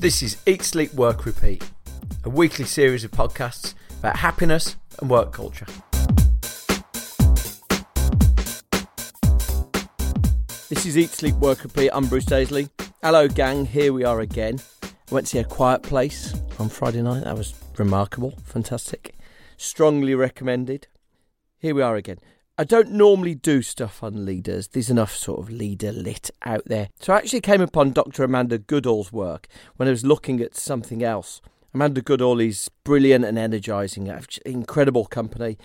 This is Eat, Sleep, Work, Repeat, a weekly series of podcasts about happiness and work culture. This is Eat, Sleep, Work, Repeat. I'm Bruce Daisley. Hello, gang. Here we are again. I went to see A Quiet Place on Friday night. That was remarkable. Fantastic. Strongly recommended. Here we are again. I don't normally do stuff on leaders. There's enough sort of leader lit out there. So I actually came upon Dr. Amanda Goodall's work when I was looking at something else. Amanda Goodall is brilliant and energising, incredible company.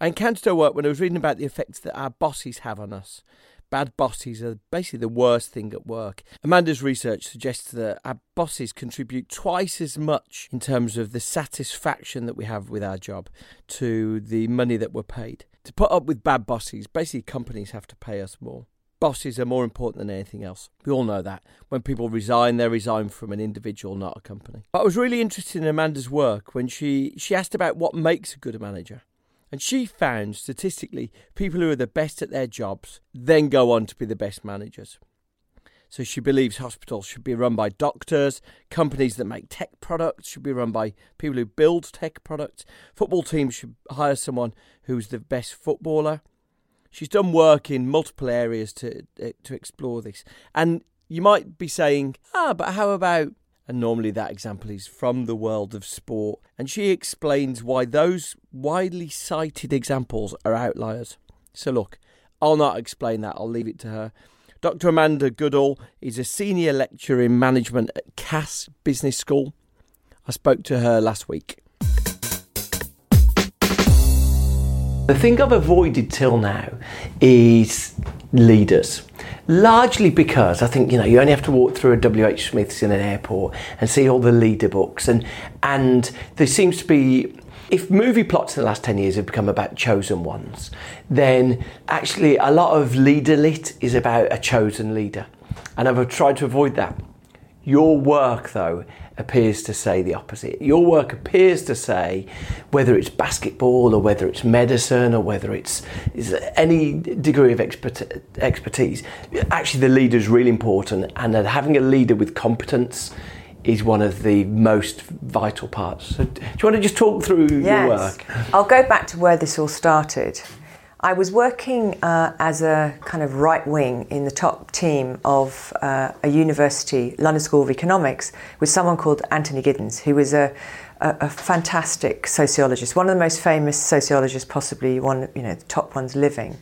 I encountered her work when I was reading about the effects that our bosses have on us. Bad bosses are basically the worst thing at work. Amanda's research suggests that our bosses contribute twice as much in terms of the satisfaction that we have with our job to the money that we're paid. To put up with bad bosses, basically companies have to pay us more. Bosses are more important than anything else. We all know that. When people resign, they resign from an individual, not a company. But I was really interested in Amanda's work when she asked about what makes a good manager. And she found, statistically, people who are the best at their jobs then go on to be the best managers. So she believes hospitals should be run by doctors, companies that make tech products should be run by people who build tech products, football teams should hire someone who's the best footballer. She's done work in multiple areas to explore this. And you might be saying, but how about... And normally that example is from the world of sport. And she explains why those widely cited examples are outliers. So look, I'll not explain that. I'll leave it to her. Dr. Amanda Goodall is a senior lecturer in management at Cass Business School. I spoke to her last week. The thing I've avoided till now is leaders, largely because I think, you only have to walk through a WH Smith's in an airport and see all the leader books, and there seems to be, if movie plots in the last 10 years have become about chosen ones, then actually a lot of leader lit is about a chosen leader, and I've tried to avoid that. Your work, though, appears to say the opposite. Your work appears to say, whether it's basketball or whether it's medicine or whether it's any degree of expertise, actually the leader is really important, and that having a leader with competence is one of the most vital parts. So do you want to just talk through your work? I'll go back to where this all started. I was working as a kind of right wing in the top team of a university, London School of Economics, with someone called Anthony Giddens, who was a fantastic sociologist, one of the most famous sociologists possibly, the top ones living.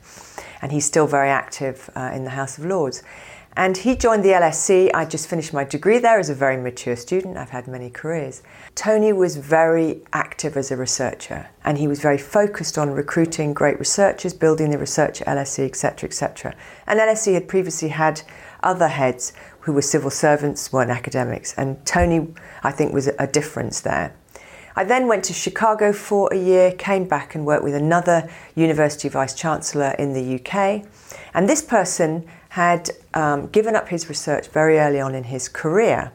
And he's still very active in the House of Lords. And he joined the LSE. I just finished my degree there as a very mature student. I've had many careers. Tony was very active as a researcher, and he was very focused on recruiting great researchers, building the research at LSE, etc., etc. And LSE had previously had other heads who were civil servants, weren't academics. And Tony, I think, was a difference there. I then went to Chicago for a year, came back and worked with another university vice-chancellor in the UK. And this person had given up his research very early on in his career,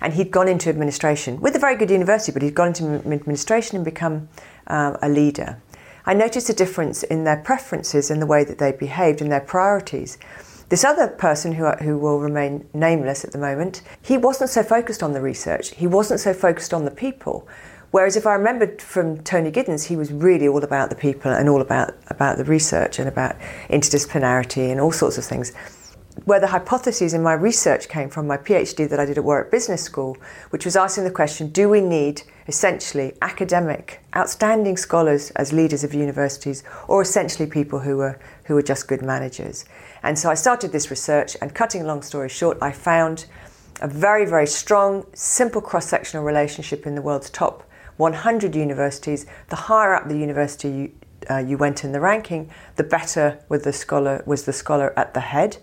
and he'd gone into administration with a very good university, but he'd gone into administration and become a leader. I noticed a difference in their preferences and the way that they behaved and their priorities. This other person, who will remain nameless at the moment, he wasn't so focused on the research, he wasn't so focused on the people. Whereas if I remember from Tony Giddens, he was really all about the people and all about the research and about interdisciplinarity and all sorts of things. Where the hypotheses in my research came from, my PhD that I did at Warwick Business School, which was asking the question, do we need essentially academic, outstanding scholars as leaders of universities, or essentially people who were just good managers? And so I started this research, and cutting a long story short, I found a very, very strong, simple cross-sectional relationship in the world's top 100 universities. The higher up the university you went in the ranking, the better was the scholar at the head.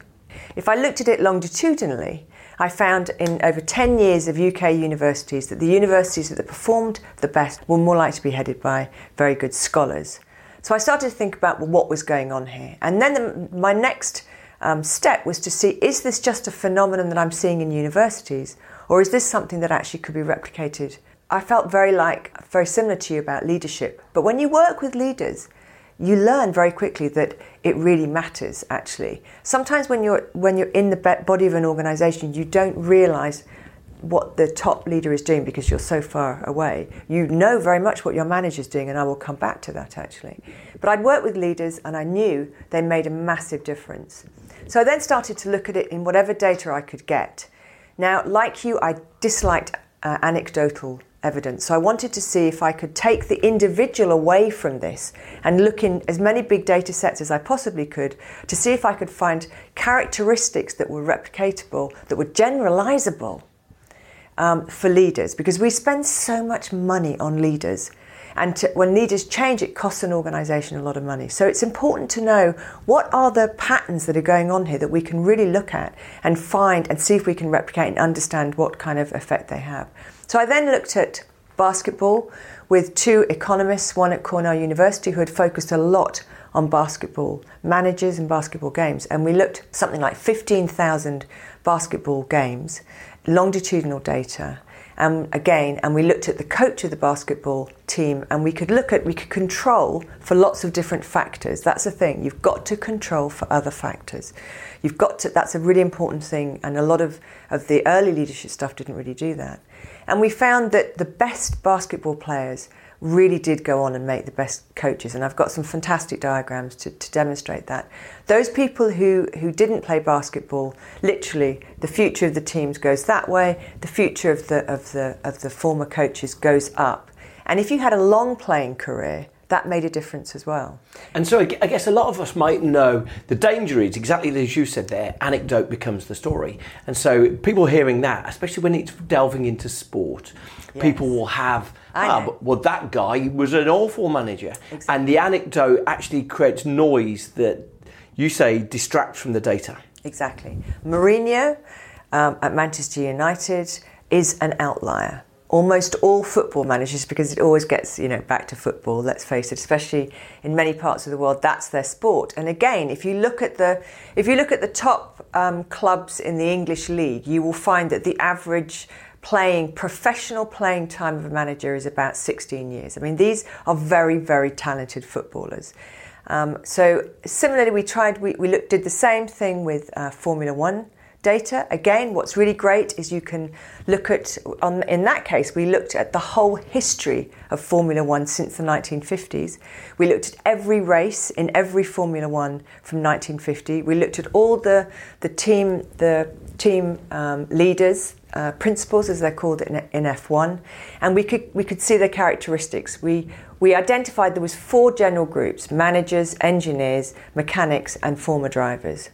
If I looked at it longitudinally, I found in over 10 years of UK universities that the universities that performed the best were more likely to be headed by very good scholars. So I started to think about what was going on here. And then my next step was to see, is this just a phenomenon that I'm seeing in universities, or is this something that actually could be replicated? I felt very similar to you about leadership. But when you work with leaders, you learn very quickly that it really matters, actually. Sometimes when you're in the body of an organisation, you don't realise what the top leader is doing because you're so far away. You know very much what your manager's doing, and I will come back to that, actually. But I'd worked with leaders, and I knew they made a massive difference. So I then started to look at it in whatever data I could get. Now, like you, I disliked anecdotal evidence. So I wanted to see if I could take the individual away from this and look in as many big data sets as I possibly could to see if I could find characteristics that were replicatable, that were generalizable for leaders, because we spend so much money on leaders, and when leaders change, it costs an organization a lot of money. So it's important to know what are the patterns that are going on here that we can really look at and find and see if we can replicate and understand what kind of effect they have. So I then looked at basketball with two economists, one at Cornell University who had focused a lot on basketball managers and basketball games. And we looked at something like 15,000 basketball games, longitudinal data. And we looked at the coach of the basketball team, and we could control for lots of different factors. That's the thing. You've got to control for other factors. That's a really important thing. And a lot of the early leadership stuff didn't really do that. And we found that the best basketball players really did go on and make the best coaches. And I've got some fantastic diagrams to demonstrate that. Those people who didn't play basketball, literally the future of the teams goes that way, the future of the former coaches goes up. And if you had a long playing career, that made a difference as well. And so I guess a lot of us might know the danger is exactly as you said there, anecdote becomes the story. And so people hearing that, especially when it's delving into sport, yes. People will have, well, that guy was an awful manager. Exactly. And the anecdote actually creates noise that you say distracts from the data. Exactly. Mourinho at Manchester United is an outlier. Almost all football managers, because it always gets, back to football, let's face it, especially in many parts of the world, that's their sport. And again, if you look at the top clubs in the English league, you will find that the average professional playing time of a manager is about 16 years. I mean, these are very, very talented footballers. So similarly, we did the same thing with Formula One data. Again, what's really great is you can look at, in that case, we looked at the whole history of Formula One since the 1950s. We looked at every race in every Formula One from 1950. We looked at all the team leaders, principals as they're called in F1, and we could see their characteristics. We identified there was 4 general groups: managers, engineers, mechanics, and former drivers.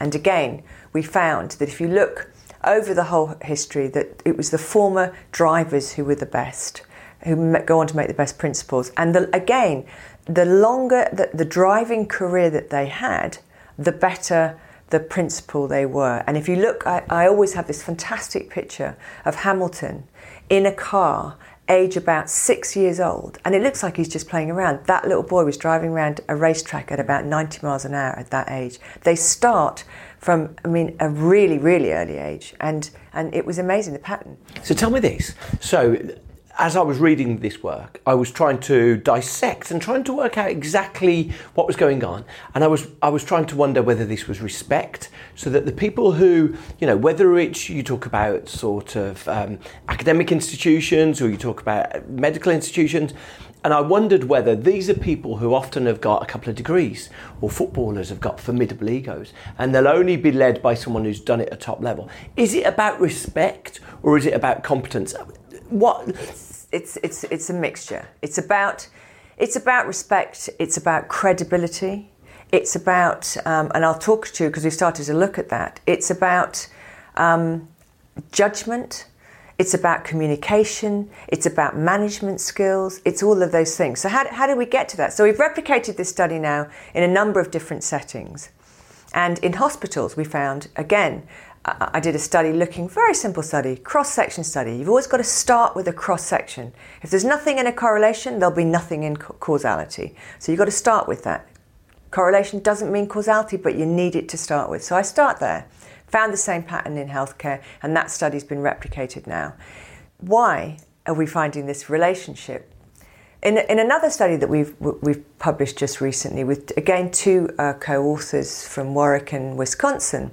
And again, we found that if you look over the whole history, that it was the former drivers who were the best, who go on to make the best principals. And the longer the driving career that they had, the better the principal they were. And if you look, I always have this fantastic picture of Hamilton in a car, age about 6 years old, and it looks like he's just playing around. That little boy was driving around a racetrack at about 90 miles an hour at that age. They start from, a really, really early age, and it was amazing, the pattern. So tell me this. So as I was reading this work, I was trying to dissect and trying to work out exactly what was going on. And I was trying to wonder whether this was respect, so that the people who, you know, whether it's you talk about sort of academic institutions or you talk about medical institutions, and I wondered whether these are people who often have got a couple of degrees, or footballers have got formidable egos, and they'll only be led by someone who's done it at top level. Is it about respect or is it about competence? What? It's a mixture. It's about respect. It's about credibility. It's about and I'll talk to you because we started to look at that. It's about judgment. It's about communication. It's about management skills. It's all of those things. So how do we get to that? So we've replicated this study now in a number of different settings, and in hospitals we found again. I did a study looking, very simple study, cross-section study. You've always got to start with a cross-section. If there's nothing in a correlation, there'll be nothing in causality. So you've got to start with that. Correlation doesn't mean causality, but you need it to start with. So I start there. Found the same pattern in healthcare, and that study's been replicated now. Why are we finding this relationship? In another study that we've published just recently with, again, two co-authors from Warwick and Wisconsin,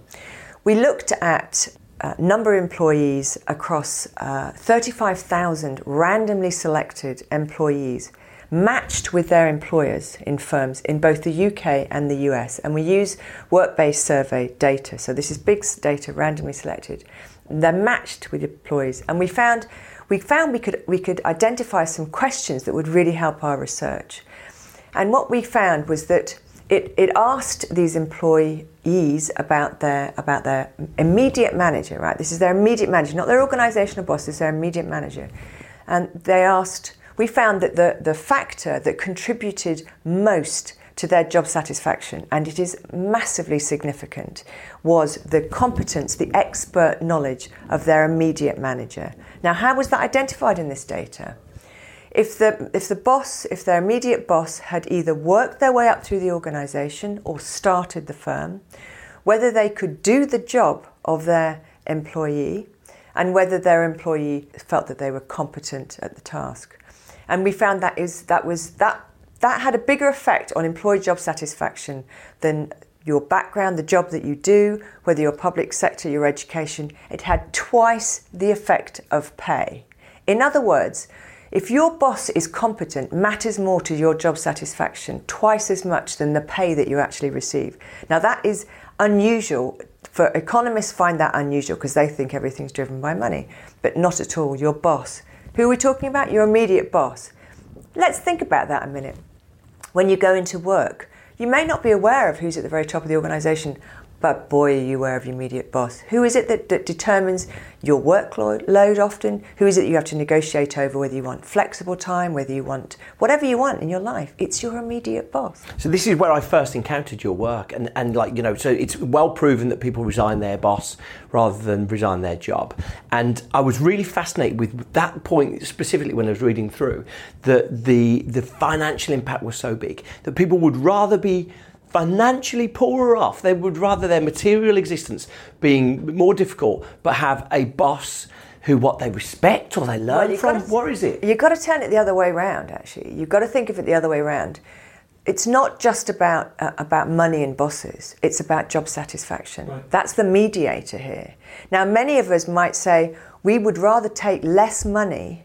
we looked at a number of employees across 35,000 randomly selected employees matched with their employers in firms in both the UK and the US. And we use work-based survey data. So this is big data randomly selected. They're matched with employees. And we found we could identify some questions that would really help our research. And what we found was that It asked these employees about their immediate manager, right? This is their immediate manager, not their organisational boss, it's their immediate manager. And they asked, we found that the factor that contributed most to their job satisfaction, and it is massively significant, was the competence, the expert knowledge of their immediate manager. Now, how was that identified in this data? If their immediate boss had either worked their way up through the organisation or started the firm, whether they could do the job of their employee and whether their employee felt that they were competent at the task. And we found that had a bigger effect on employee job satisfaction than your background, the job that you do, whether you're public sector, your education. It had twice the effect of pay. In other words, if your boss is competent, matters more to your job satisfaction, twice as much than the pay that you actually receive. Now that is unusual. For economists find that unusual because they think everything's driven by money, but not at all. Your boss. Who are we talking about? Your immediate boss. Let's think about that a minute. When you go into work, you may not be aware of who's at the very top of the organisation, but boy, are you aware of your immediate boss. Who is it that determines your workload often? Who is it that you have to negotiate over, whether you want flexible time, whether you want whatever you want in your life? It's your immediate boss. So this is where I first encountered your work. And like, you know, so it's well proven that people resign their boss rather than resign their job. And I was really fascinated with that point, specifically when I was reading through, that the financial impact was so big that people would rather be financially poorer off. They would rather their material existence being more difficult, but have a boss who what they respect or they learn from. What is it? You've got to turn it the other way around, actually. You've got to think of it the other way around. It's not just about money and bosses. It's about job satisfaction. Right. That's the mediator here. Now, many of us might say, we would rather take less money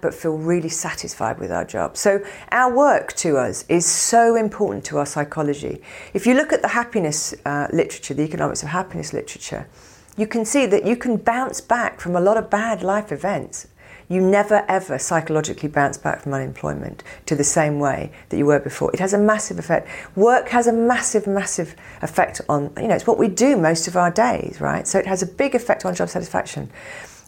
but feel really satisfied with our job. So our work to us is so important to our psychology. If you look at the happiness literature, the economics of happiness literature, you can see that you can bounce back from a lot of bad life events. You never ever psychologically bounce back from unemployment to the same way that you were before. It has a massive effect. Work has a massive, massive effect on, you know, it's what we do most of our days, right? So it has a big effect on job satisfaction.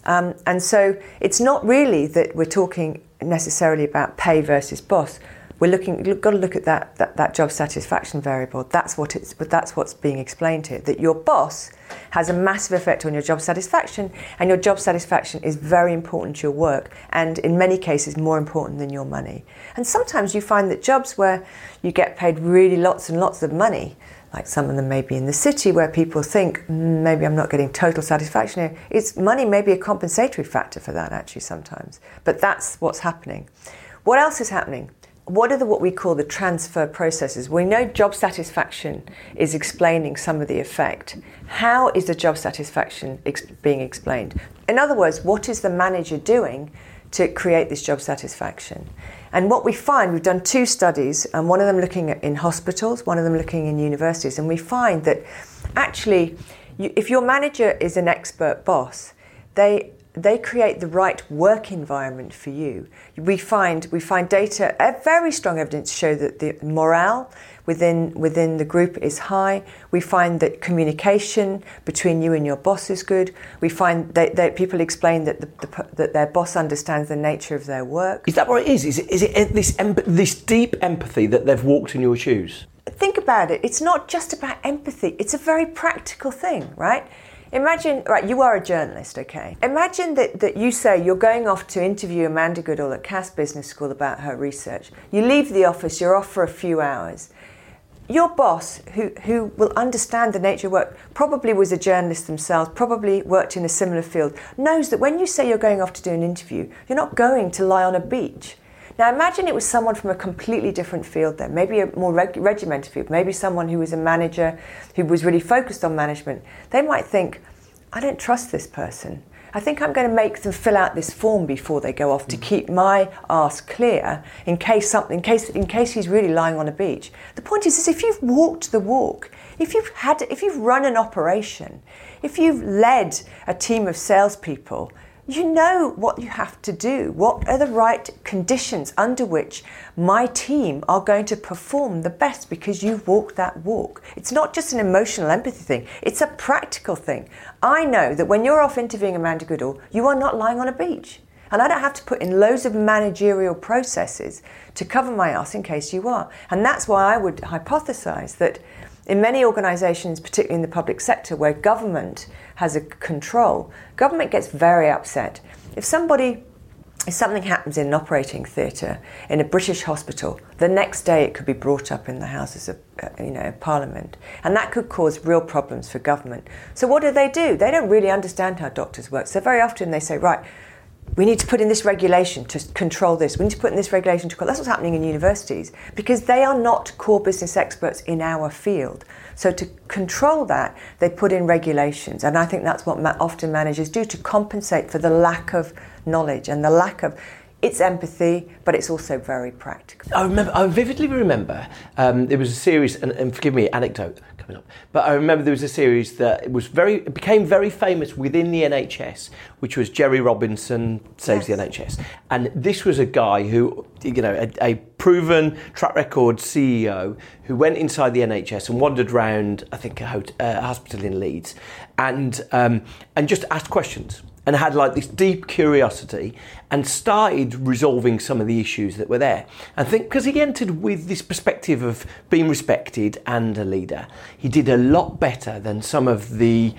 And so it's not really that we're talking necessarily about pay versus boss. We've got to look at that job satisfaction variable. That's what's being explained here. That your boss has a massive effect on your job satisfaction, and your job satisfaction is very important to your work, and in many cases more important than your money. And sometimes you find that jobs where you get paid really lots and lots of money, like some of them maybe in the city, where people think, maybe I'm not getting total satisfaction here. It's money may be a compensatory factor for that actually sometimes. But that's what's happening. What else is happening? What are what we call the transfer processes? We know job satisfaction is explaining some of the effect. How is the job satisfaction being explained? In other words, what is the manager doing to create this job satisfaction? And what we find, we've done two studies, and one of them looking in hospitals, one of them looking in universities, and we find that actually, if your manager is an expert boss, they create the right work environment for you. We find data, very strong evidence show that the morale within the group is high. We find that communication between you and your boss is good. We find that people explain that that their boss understands the nature of their work. Is that what it is? Is it this deep empathy that they've walked in your shoes? Think about it. It's not just about empathy. It's a very practical thing, right? Imagine, right, you are a journalist, okay? Imagine that you say you're going off to interview Amanda Goodall at Cass Business School about her research. You leave the office, you're off for a few hours. Your boss, who will understand the nature of work, probably was a journalist themselves, probably worked in a similar field, knows that when you say you're going off to do an interview, you're not going to lie on a beach. Now imagine it was someone from a completely different field there, maybe a more regimented field, maybe someone who was a manager, who was really focused on management. They might think, I don't trust this person. I think I'm going to make them fill out this form before they go off to keep my arse clear in case he's really lying on a beach. The point is if you've walked the walk, if you've run an operation, if you've led a team of salespeople, you know what you have to do. What are the right conditions under which my team are going to perform the best, because you've walked that walk. It's not just an emotional empathy thing. It's a practical thing. I know that when you're off interviewing Amanda Goodall, you are not lying on a beach. And I don't have to put in loads of managerial processes to cover my ass in case you are. And that's why I would hypothesize that in many organisations, particularly in the public sector, where government has a control, government gets very upset. If something happens in an operating theatre, in a British hospital, the next day it could be brought up in the Houses of Parliament. And that could cause real problems for government. So what do? They don't really understand how doctors work. So very often they say, right, we need to put in this regulation to control this. We need to put in this regulation to control. That's what's happening in universities, because they are not core business experts in our field. So to control that, they put in regulations. And I think that's what often managers do, to compensate for the lack of knowledge and the lack of... It's empathy, but it's also very practical. I vividly remember there was a series, and forgive me, anecdote coming up. But I remember there was a series that it became very famous within the NHS, which was Gerry Robinson Saves the NHS. And this was a guy who, a proven track record CEO who went inside the NHS and wandered around, I think, a hospital in Leeds, and just asked questions. And had this deep curiosity and started resolving some of the issues that were there. I think because he entered with this perspective of being respected and a leader, he did a lot better than some of the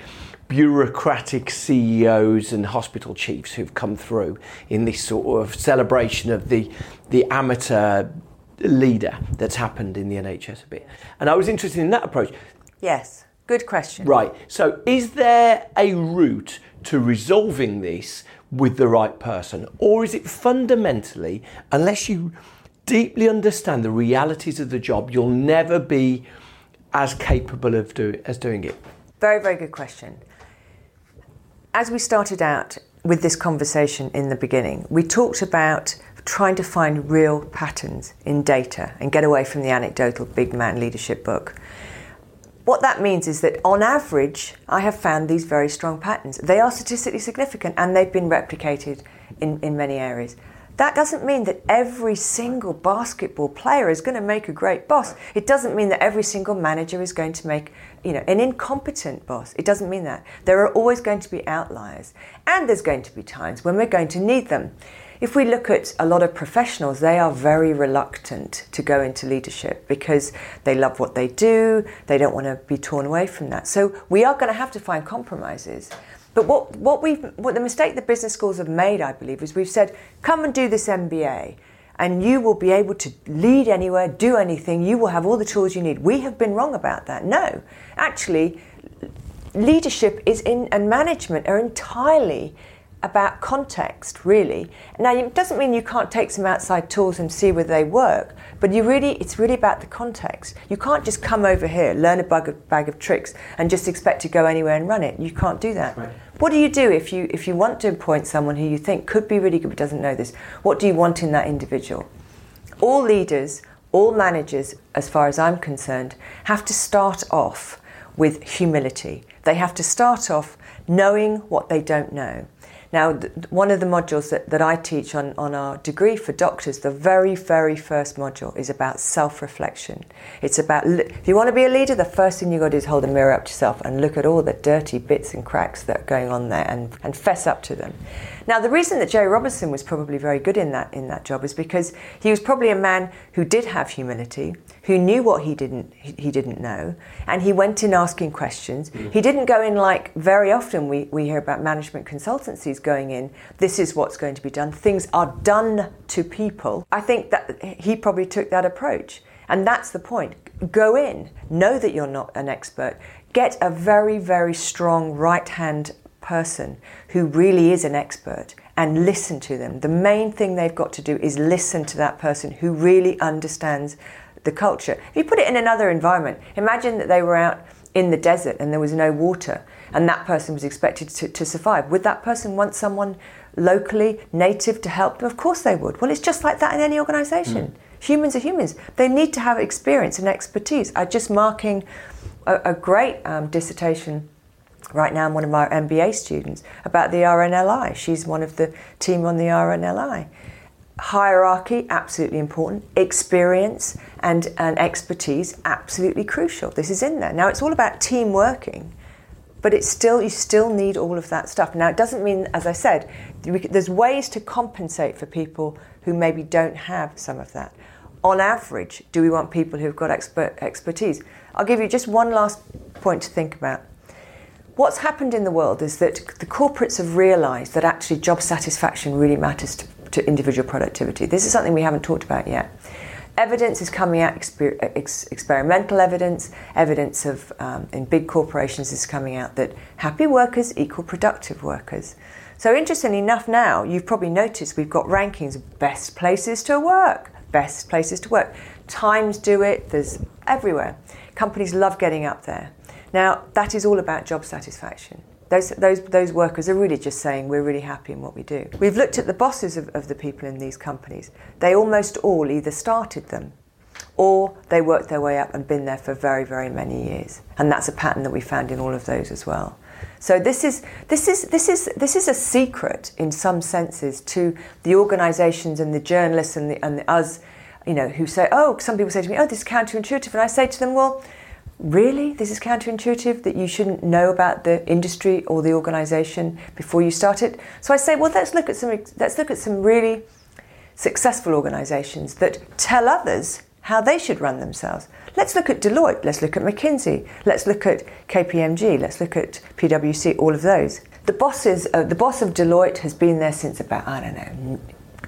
bureaucratic CEOs and hospital chiefs who've come through in this sort of celebration of the amateur leader that's happened in the NHS a bit. And I was interested in that approach. Yes, good question. Right, so is there a route to resolving this with the right person? Or is it fundamentally, unless you deeply understand the realities of the job, you'll never be as capable of doing it? Very, very good question. As we started out with this conversation in the beginning, we talked about trying to find real patterns in data and get away from the anecdotal big man leadership book. What that means is that on average, I have found these very strong patterns. They are statistically significant and they've been replicated in many areas. That doesn't mean that every single basketball player is going to make a great boss. It doesn't mean that every single manager is going to make, an incompetent boss. It doesn't mean that. There are always going to be outliers. And there's going to be times when we're going to need them. If we look at a lot of professionals, they are very reluctant to go into leadership because they love what they do. They don't want to be torn away from that. So we are going to have to find compromises. But what the mistake the business schools have made, I believe, is we've said, come and do this MBA. and you will be able to lead anywhere, do anything. You will have all the tools you need. We have been wrong about that. No, actually, leadership is in and management are entirely about context, really. Now, it doesn't mean you can't take some outside tools and see whether they work, but it's really about the context. You can't just come over here, learn a bag of tricks, and just expect to go anywhere and run it. You can't do that. Right. What do you do if you want to appoint someone who you think could be really good but doesn't know this? What do you want in that individual? All leaders, all managers, as far as I'm concerned, have to start off with humility. They have to start off knowing what they don't know. Now, one of the modules that I teach on our degree for doctors, the very, very first module is about self-reflection. It's about, if you want to be a leader, the first thing you've got to do is hold a mirror up to yourself and look at all the dirty bits and cracks that are going on there and fess up to them. Now, the reason that Gerry Robinson was probably very good in that job is because he was probably a man who did have humility, who knew what he didn't know, and he went in asking questions. Mm-hmm. He didn't go in like very often we hear about management consultancies going in, this is what's going to be done, things are done to people. I think that he probably took that approach, and that's the point. Go in, know that you're not an expert, get a very, very strong right-hand person who really is an expert and listen to them. The main thing they've got to do is listen to that person who really understands the culture. If you put it in another environment, imagine that they were out in the desert and there was no water and that person was expected to survive. Would that person want someone locally native to help them? Of course they would. Well, it's just like that in any organisation. Mm. Humans are humans. They need to have experience and expertise. I'm just marking a great dissertation right now. I'm one of my MBA students about the RNLI. She's one of the team on the RNLI. Hierarchy, absolutely important. Experience and expertise, absolutely crucial. This is in there. Now, it's all about team working, but it's still, you still need all of that stuff. Now, it doesn't mean, as I said, there's ways to compensate for people who maybe don't have some of that. On average, do we want people who've got expertise? I'll give you just one last point to think about. What's happened in the world is that the corporates have realised that actually job satisfaction really matters to individual productivity. This is something we haven't talked about yet. Evidence is coming out, experimental evidence of in big corporations is coming out that happy workers equal productive workers. So interestingly enough now, you've probably noticed we've got rankings of best places to work. Times do it, there's everywhere. Companies love getting up there. Now, that is all about job satisfaction. Those workers are really just saying we're really happy in what we do. We've looked at the bosses of the people in these companies. They almost all either started them or they worked their way up and been there for very, very many years. And that's a pattern that we found in all of those as well. So this is a secret in some senses to the organisations and the journalists and the us, you know, who say, oh, some people say to me, oh, this is counterintuitive. And I say to them, well, really? This is counterintuitive that you shouldn't know about the industry or the organisation before you start it? So I say, well, let's look at some really successful organisations that tell others how they should run themselves. Let's look at Deloitte, let's look at McKinsey, let's look at KPMG, let's look at PwC, all of those. The boss of Deloitte has been there since about, I don't know,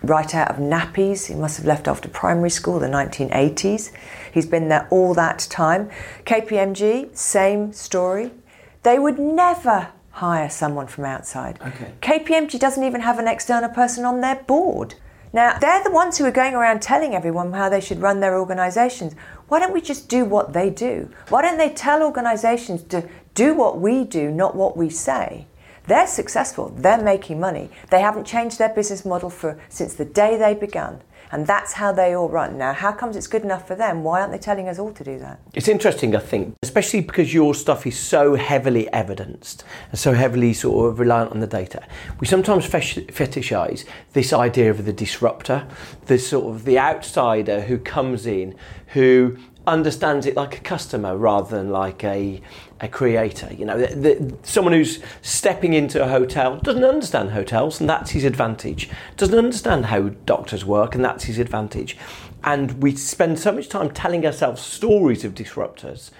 right out of nappies. He must have left after primary school, the 1980s. He's been there all that time. KPMG, same story. They would never hire someone from outside. Okay. KPMG doesn't even have an external person on their board. Now, they're the ones who are going around telling everyone how they should run their organisations. Why don't we just do what they do? Why don't they tell organisations to do what we do, not what we say? They're successful, they're making money. They haven't changed their business model since the day they began. And that's how they all run. Now, how comes it's good enough for them? Why aren't they telling us all to do that? It's interesting, I think, especially because your stuff is so heavily evidenced and so heavily sort of reliant on the data. We sometimes fetishize this idea of the disruptor, this sort of the outsider who comes in, who understands it like a customer rather than like a creator. You know, someone who's stepping into a hotel doesn't understand hotels, and that's his advantage. Doesn't understand how doctors work, and that's his advantage. And we spend so much time telling ourselves stories of disruptors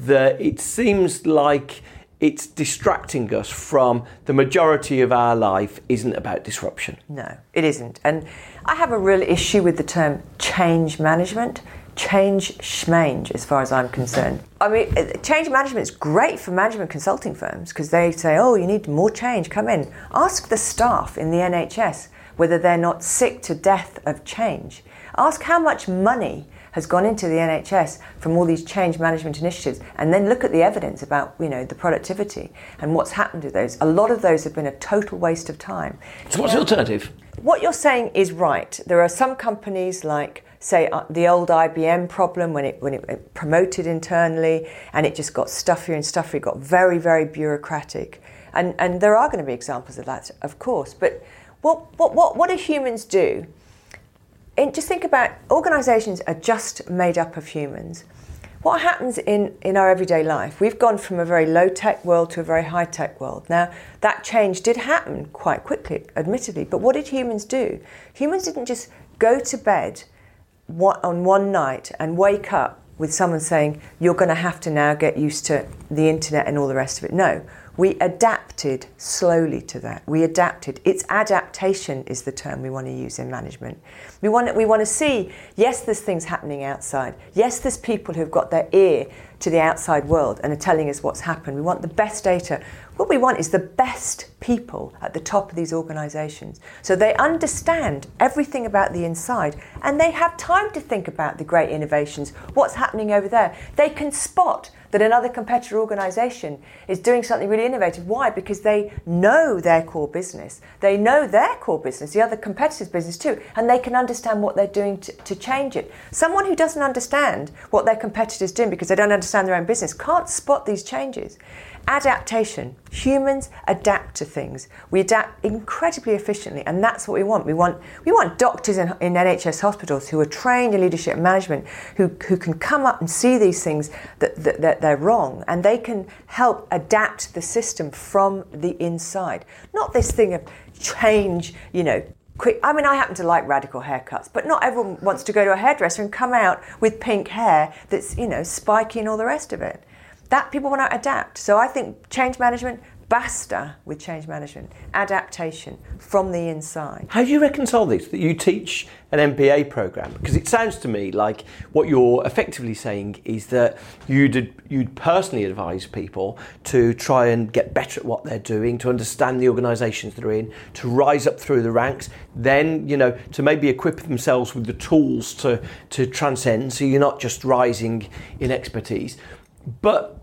that it seems like it's distracting us from the majority of our life isn't about disruption. No, it isn't. And I have a real issue with the term change management. Change schmange, as far as I'm concerned. I mean, change management is great for management consulting firms because they say, oh, you need more change, come in. Ask the staff in the NHS whether they're not sick to death of change. Ask how much money has gone into the NHS from all these change management initiatives, and then look at the evidence about, you know, the productivity and what's happened to those. A lot of those have been a total waste of time. So what's the alternative? What you're saying is right. There are some companies like, say, the old IBM problem when it promoted internally and it just got stuffier and stuffier, got very, very bureaucratic. And there are going to be examples of that, of course. But what do humans do? Just think about, organisations are just made up of humans. What happens in our everyday life? We've gone from a very low-tech world to a very high-tech world. Now, that change did happen quite quickly, admittedly, but what did humans do? Humans didn't just go to bed on one night and wake up with someone saying, you're going to have to now get used to the internet and all the rest of it. No, we adapted slowly to that. We adapted. It's adaptation is the term we want to use in management. We want to see, yes, there's things happening outside. Yes, there's people who've got their ear to the outside world and are telling us what's happened. We want the best data. What we want is the best people at the top of these organisations. So they understand everything about the inside and they have time to think about the great innovations, what's happening over there. They can spot that another competitor organisation is doing something really innovative. Why? Because they know their core business. They know their core business, the other competitor's business too, and they can understand what they're doing to change it. Someone who doesn't understand what their competitor's doing because they don't understand their own business can't spot these changes. Adaptation. Humans adapt to things. We adapt incredibly efficiently, and that's what we want. We want doctors in NHS hospitals who are trained in leadership and management, who can come up and see these things that they're wrong, and they can help adapt the system from the inside. Not this thing of change, you know, quick. I mean, I happen to like radical haircuts, but not everyone wants to go to a hairdresser and come out with pink hair that's, you know, spiky and all the rest of it. That people want to adapt. So I think change management, basta with change management. Adaptation from the inside. How do you reconcile this, that you teach an MBA programme? Because it sounds to me like what you're effectively saying is that you'd personally advise people to try and get better at what they're doing, to understand the organisations they're in, to rise up through the ranks, then, you know, to maybe equip themselves with the tools to transcend, so you're not just rising in expertise. But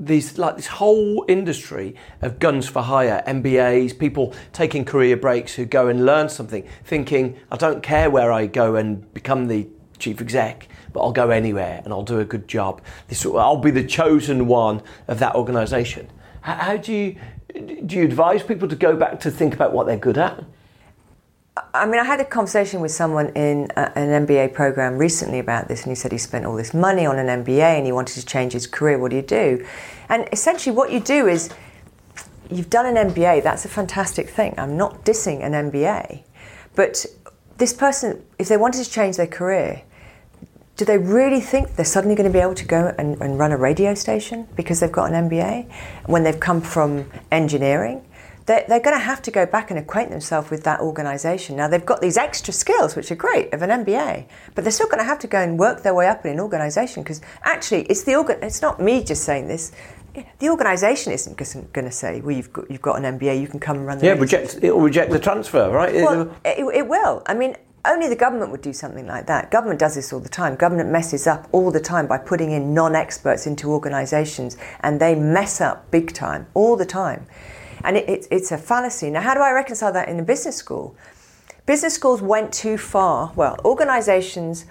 this whole industry of guns for hire, MBAs, people taking career breaks who go and learn something, thinking, I don't care where I go and become the chief exec, but I'll go anywhere and I'll do a good job. I'll be the chosen one of that organisation. How do you advise people to go back to think about what they're good at? I mean, I had a conversation with someone in an MBA program recently about this, and he said he spent all this money on an MBA and he wanted to change his career. What do you do? And essentially what you do is, you've done an MBA, that's a fantastic thing. I'm not dissing an MBA. But this person, if they wanted to change their career, do they really think they're suddenly going to be able to go and run a radio station because they've got an MBA when they've come from engineering? They're going to have to go back and acquaint themselves with that organisation. Now, they've got these extra skills, which are great, of an MBA, but they're still going to have to go and work their way up in an organisation, because actually, it's not me just saying this. The organisation isn't going to say, well, you've got an MBA, you can come and run the it'll reject the transfer, right? Well, it will. I mean, only the government would do something like that. Government does this all the time. Government messes up all the time by putting in non-experts into organisations, and they mess up big time, all the time. And it's a fallacy. Now, how do I reconcile that in a business school? Business schools went too far. Well, organisations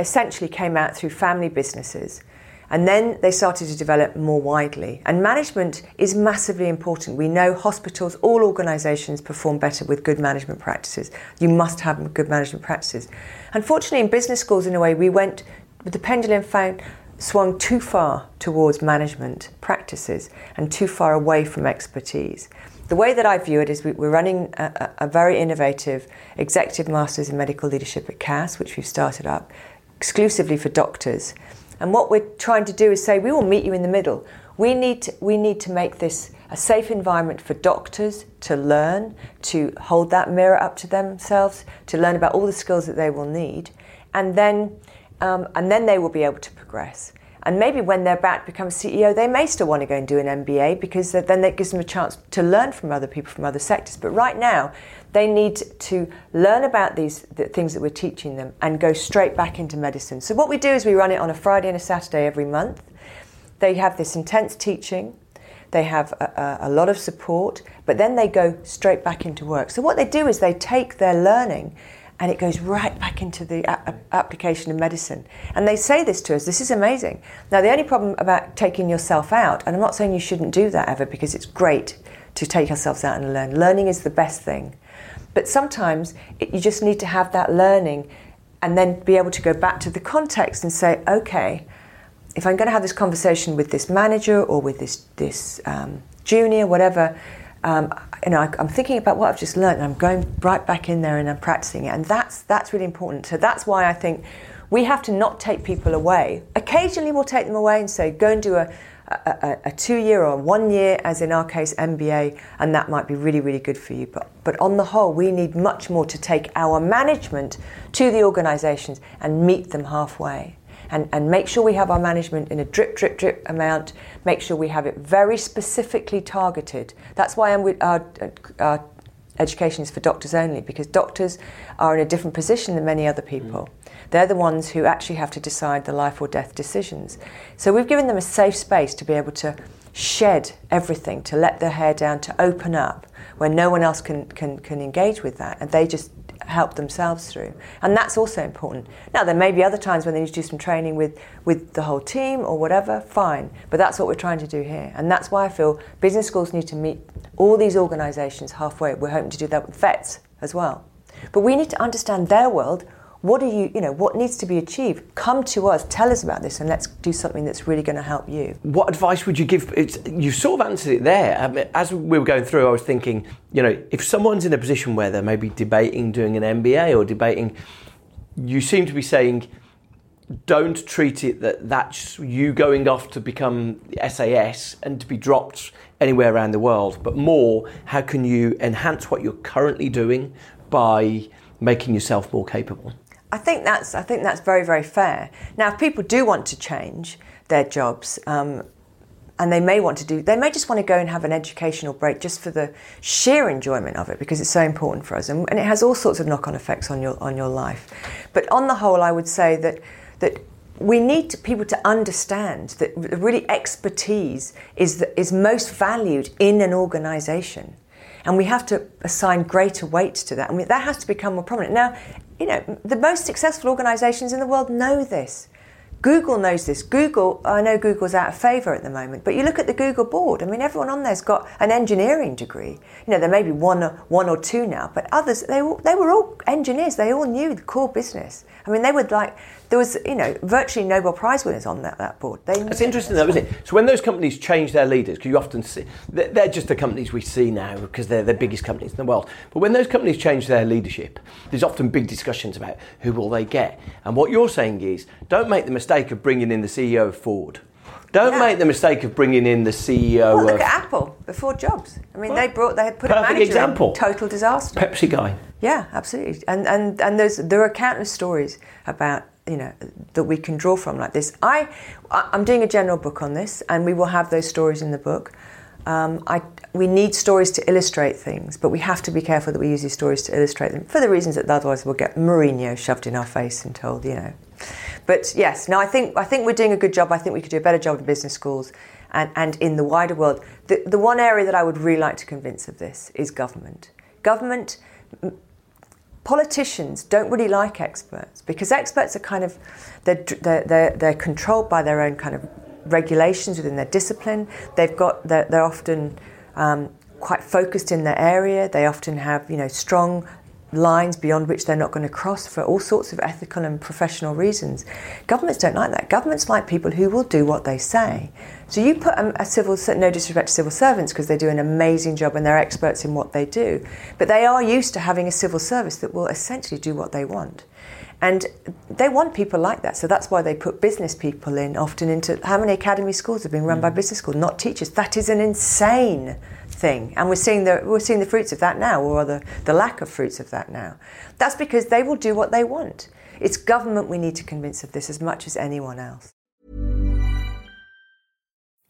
essentially came out through family businesses, and then they started to develop more widely. And management is massively important. We know hospitals, all organisations perform better with good management practices. You must have good management practices. Unfortunately, in business schools, in a way, we went with the pendulum swung too far towards management practices and too far away from expertise. The way that I view it is we're running a very innovative Executive Masters in Medical Leadership at Cass, which we've started up exclusively for doctors. And what we're trying to do is say, we will meet you in the middle. We need to make this a safe environment for doctors to learn, to hold that mirror up to themselves, to learn about all the skills that they will need, and then they will be able to progress. And maybe when they're back to become CEO, they may still want to go and do an MBA, because then that gives them a chance to learn from other people from other sectors. But right now, they need to learn about the things that we're teaching them and go straight back into medicine. So what we do is we run it on a Friday and a Saturday every month. They have this intense teaching. They have a lot of support, but then they go straight back into work. So what they do is they take their learning and it goes right back into the application of medicine. And they say this to us, this is amazing. Now, the only problem about taking yourself out, and I'm not saying you shouldn't do that ever, because it's great to take ourselves out and learn. Learning is the best thing. But sometimes you just need to have that learning and then be able to go back to the context and say, okay, if I'm going to have this conversation with this manager or with this junior, whatever, I'm thinking about what I've just learned, and I'm going right back in there and I'm practicing it. And that's really important. So that's why I think we have to not take people away. Occasionally we'll take them away and say, go and do a 2-year or a 1-year, as in our case, MBA, and that might be really, really good for you. But on the whole, we need much more to take our management to the organisations and meet them halfway. And make sure we have our management in a drip amount. Make sure we have it very specifically targeted. That's why I'm with our education is for doctors only, because doctors are in a different position than many other people. They're the ones who actually have to decide the life or death decisions. So we've given them a safe space to be able to shed everything, to let their hair down, to open up, where no one else can engage with that, and they just help themselves through. And that's also important. Now, there may be other times when they need to do some training with the whole team or whatever, fine, but that's what we're trying to do here. And that's why I feel business schools need to meet all these organisations halfway. We're hoping to do that with vets as well. But we need to understand their world. What do what needs to be achieved? Come to us, tell us about this, and let's do something that's really going to help you. What advice would you give? You sort of answered it there. I mean, as we were going through, I was thinking, if someone's in a position where they're maybe debating doing an MBA or debating, you seem to be saying, don't treat it that's you going off to become SAS and to be dropped anywhere around the world, but more, how can you enhance what you're currently doing by making yourself more capable? I think that's very, very fair. Now, if people do want to change their jobs, and they may just want to go and have an educational break just for the sheer enjoyment of it, because it's so important for us, and it has all sorts of knock-on effects on your life. But on the whole, I would say that we need people to understand that really expertise is most valued in an organisation, and we have to assign greater weight to that. I mean, that has to become more prominent. Now, the most successful organisations in the world know this. Google knows this. I know Google's out of favour at the moment, but you look at the Google board. I mean, everyone on there's got an engineering degree. There may be one or two now, but others, they were all engineers. They all knew the core business. I mean, there was, virtually Nobel Prize winners on that board. That's interesting though, isn't it? So when those companies change their leaders, because you often see, they're just the companies we see now because they're the biggest companies in the world. But when those companies change their leadership, there's often big discussions about who will they get. And what you're saying is, don't make the mistake of bringing in the CEO of Ford. Don't make the mistake of bringing in the CEO of... look at Apple, the Ford Jobs. I mean, they put a manager in, total disaster. Pepsi guy. Yeah, absolutely. And there are countless stories about, that we can draw from like this. I'm doing a general book on this, and we will have those stories in the book. We need stories to illustrate things, but we have to be careful that we use these stories to illustrate them, for the reasons that otherwise we'll get Mourinho shoved in our face and told, But yes, no, I think we're doing a good job. I think we could do a better job in business schools and in the wider world. The one area that I would really like to convince of this is government. Government, politicians don't really like experts, because experts are kind of, they're controlled by their own kind of regulations within their discipline. They're often quite focused in their area. They often have, strong lines beyond which they're not going to cross for all sorts of ethical and professional reasons. Governments don't like that. Governments like people who will do what they say. So you put no disrespect to civil servants, because they do an amazing job and they're experts in what they do, but they are used to having a civil service that will essentially do what they want. And they want people like that. So that's why they put business people in often into how many academy schools have been run by business schools, not teachers. That is an insane thing. And we're seeing the fruits of that now, or the lack of fruits of that now. That's because they will do what they want. It's government we need to convince of this as much as anyone else.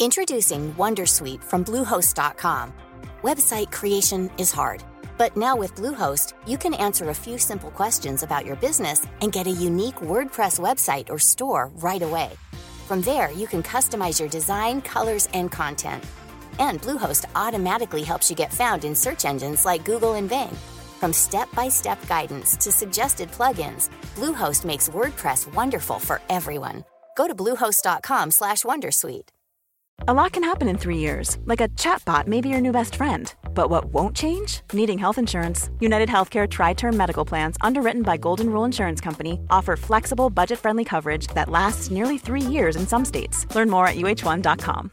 Introducing WonderSuite from Bluehost.com. Website creation is hard. But now with Bluehost, you can answer a few simple questions about your business and get a unique WordPress website or store right away. From there, you can customize your design, colors, and content. And Bluehost automatically helps you get found in search engines like Google and Bing. From step-by-step guidance to suggested plugins, Bluehost makes WordPress wonderful for everyone. Go to bluehost.com/wondersuite. A lot can happen in 3 years, like a chatbot may be your new best friend. But what won't change? Needing health insurance. UnitedHealthcare Tri-Term Medical Plans, underwritten by Golden Rule Insurance Company, offer flexible, budget-friendly coverage that lasts nearly 3 years in some states. Learn more at UH1.com.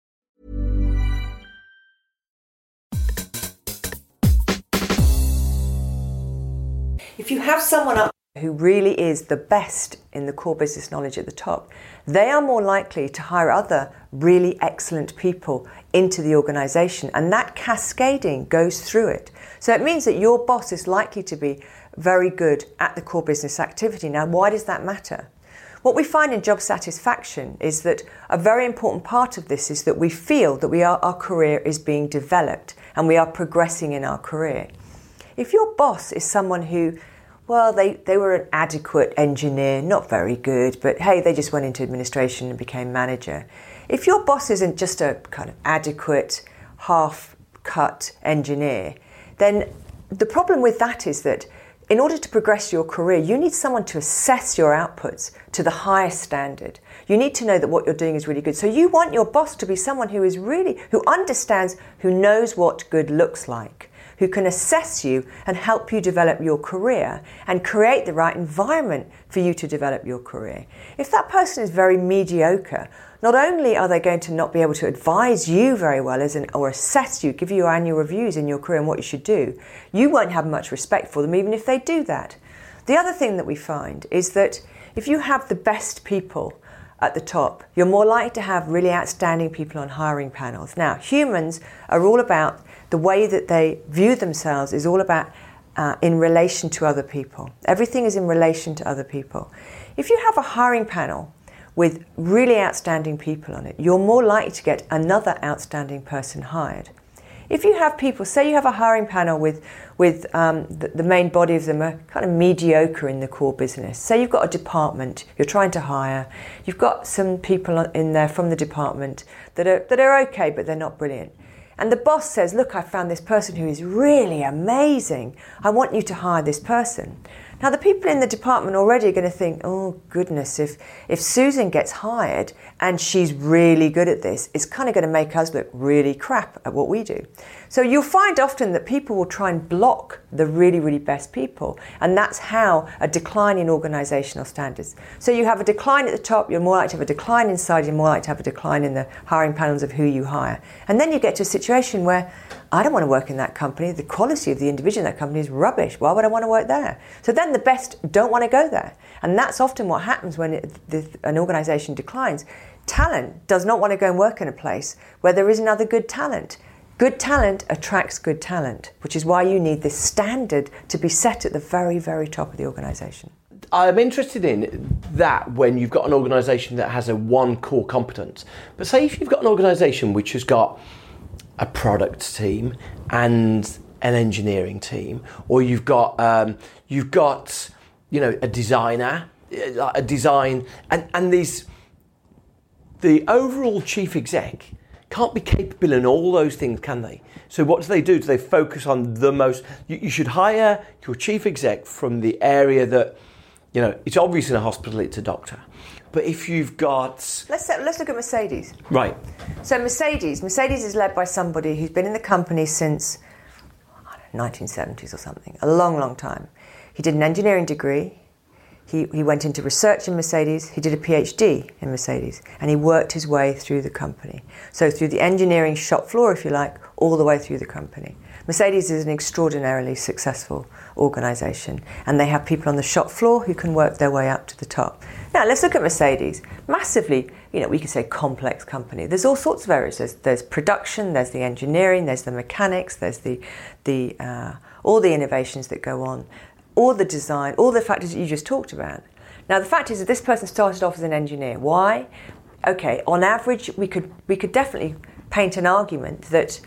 If you have someone up who really is the best in the core business knowledge at the top, they are more likely to hire other really excellent people into the organisation, and that cascading goes through it. So it means that your boss is likely to be very good at the core business activity. Now, why does that matter? What we find in job satisfaction is that a very important part of this is that we feel that our career is being developed and we are progressing in our career. If your boss is someone who they were an adequate engineer, not very good, but hey, they just went into administration and became manager. If your boss isn't just a kind of adequate, half-cut engineer, then the problem with that is that in order to progress your career, you need someone to assess your outputs to the highest standard. You need to know that what you're doing is really good. So you want your boss to be someone who is really, who understands, who knows what good looks like, who can assess you and help you develop your career and create the right environment for you to develop your career. If that person is very mediocre, not only are they going to not be able to advise you very well or assess you, give you annual reviews in your career and what you should do, you won't have much respect for them even if they do that. The other thing that we find is that if you have the best people at the top, you're more likely to have really outstanding people on hiring panels. Now, humans are all about the way that they view themselves is all about in relation to other people. Everything is in relation to other people. If you have a hiring panel with really outstanding people on it, you're more likely to get another outstanding person hired. If you have people, say you have a hiring panel with the main body of them are kind of mediocre in the core business. Say you've got a department you're trying to hire. You've got some people in there from the department that are okay, but they're not brilliant. And the boss says, look, I found this person who is really amazing. I want you to hire this person. Now, the people in the department already are going to think, oh, goodness, if Susan gets hired and she's really good at this, it's kind of going to make us look really crap at what we do. So you'll find often that people will try and block the really, really best people. And that's how a decline in organisational standards. So you have a decline at the top, you're more likely to have a decline inside, you're more likely to have a decline in the hiring panels of who you hire. And then you get to a situation where I don't want to work in that company. The quality of the individual in that company is rubbish. Why would I want to work there? So then the best don't want to go there. And that's often what happens when an organisation declines. Talent does not want to go and work in a place where there isn't other good talent. Good talent attracts good talent, which is why you need this standard to be set at the very, very top of the organisation. I'm interested in that when you've got an organisation that has one core competence. But say if you've got an organisation which has got a product team and an engineering team, or you've got a designer, a design, and these, the overall chief exec can't be capable in all those things, can they? So what do they do? Do they focus on the most? You should hire your chief exec from the area that You know, it's obvious in a hospital it's a doctor. But if you've got... Let's look at Mercedes. Right. So Mercedes is led by somebody who's been in the company since, I don't know, 1970s or something, a long, long time. He did an engineering degree. He went into research in Mercedes. He did a PhD in Mercedes. And he worked his way through the company. So through the engineering shop floor, if you like, all the way through the company. Mercedes is an extraordinarily successful organisation. And they have people on the shop floor who can work their way up to the top. Now, let's look at Mercedes. Massively, you know, we could say complex company. There's all sorts of areas. There's production, there's the engineering, there's the mechanics, there's the all the innovations that go on. All the design, all the factors that you just talked about. Now, the fact is that this person started off as an engineer. Why? Okay, on average, we could definitely paint an argument that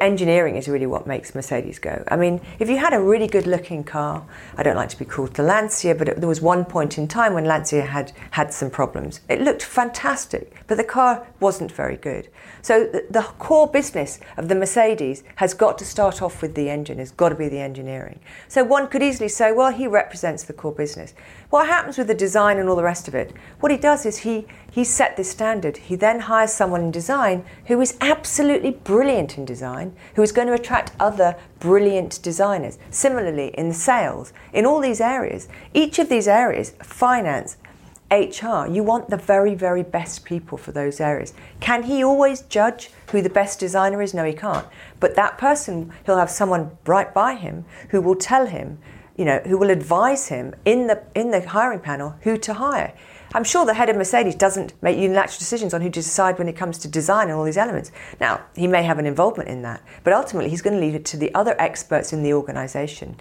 engineering is really what makes Mercedes go. I mean, if you had a really good-looking car, I don't like to be called the Lancia, but there was one point in time when Lancia had some problems. It looked fantastic, but the car wasn't very good. So the core business of the Mercedes has got to start off with the engine, has got to be the engineering. So one could easily say, well, he represents the core business. What happens with the design and all the rest of it? What he does is he set this standard. He then hires someone in design who is absolutely brilliant in design, who is going to attract other brilliant designers. Similarly, in sales, in all these areas, each of these areas, finance, HR, you want the very, very best people for those areas. Can he always judge who the best designer is? No, he can't. But that person, he'll have someone right by him who will tell him, you know, who will advise him in the hiring panel who to hire. I'm sure the head of Mercedes doesn't make unilateral decisions on who to decide when it comes to design and all these elements. Now, he may have an involvement in that, but ultimately he's going to leave it to the other experts in the organisation.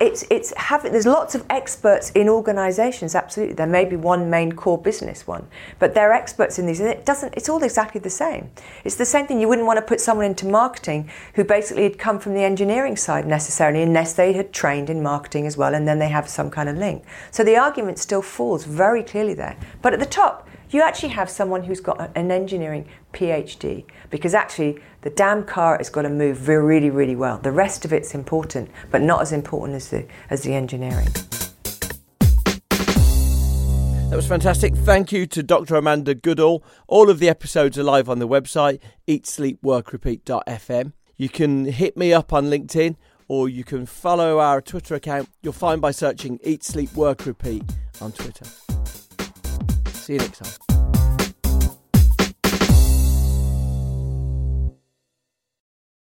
There's lots of experts in organisations, absolutely. There may be one main core business one, but they're experts in these. And it's all exactly the same. It's the same thing. You wouldn't want to put someone into marketing who basically had come from the engineering side necessarily, unless they had trained in marketing as well, and then they have some kind of link. So the argument still falls very clearly there. But at the top, you actually have someone who's got an engineering PhD, because actually the damn car has got to move really, really well. The rest of it's important, but not as important as the engineering. That was fantastic. Thank you to Dr. Amanda Goodall. All of the episodes are live on the website, eatsleepworkrepeat.fm. You can hit me up on LinkedIn, or you can follow our Twitter account. You'll find by searching Eat Sleep Work Repeat on Twitter. See you next time.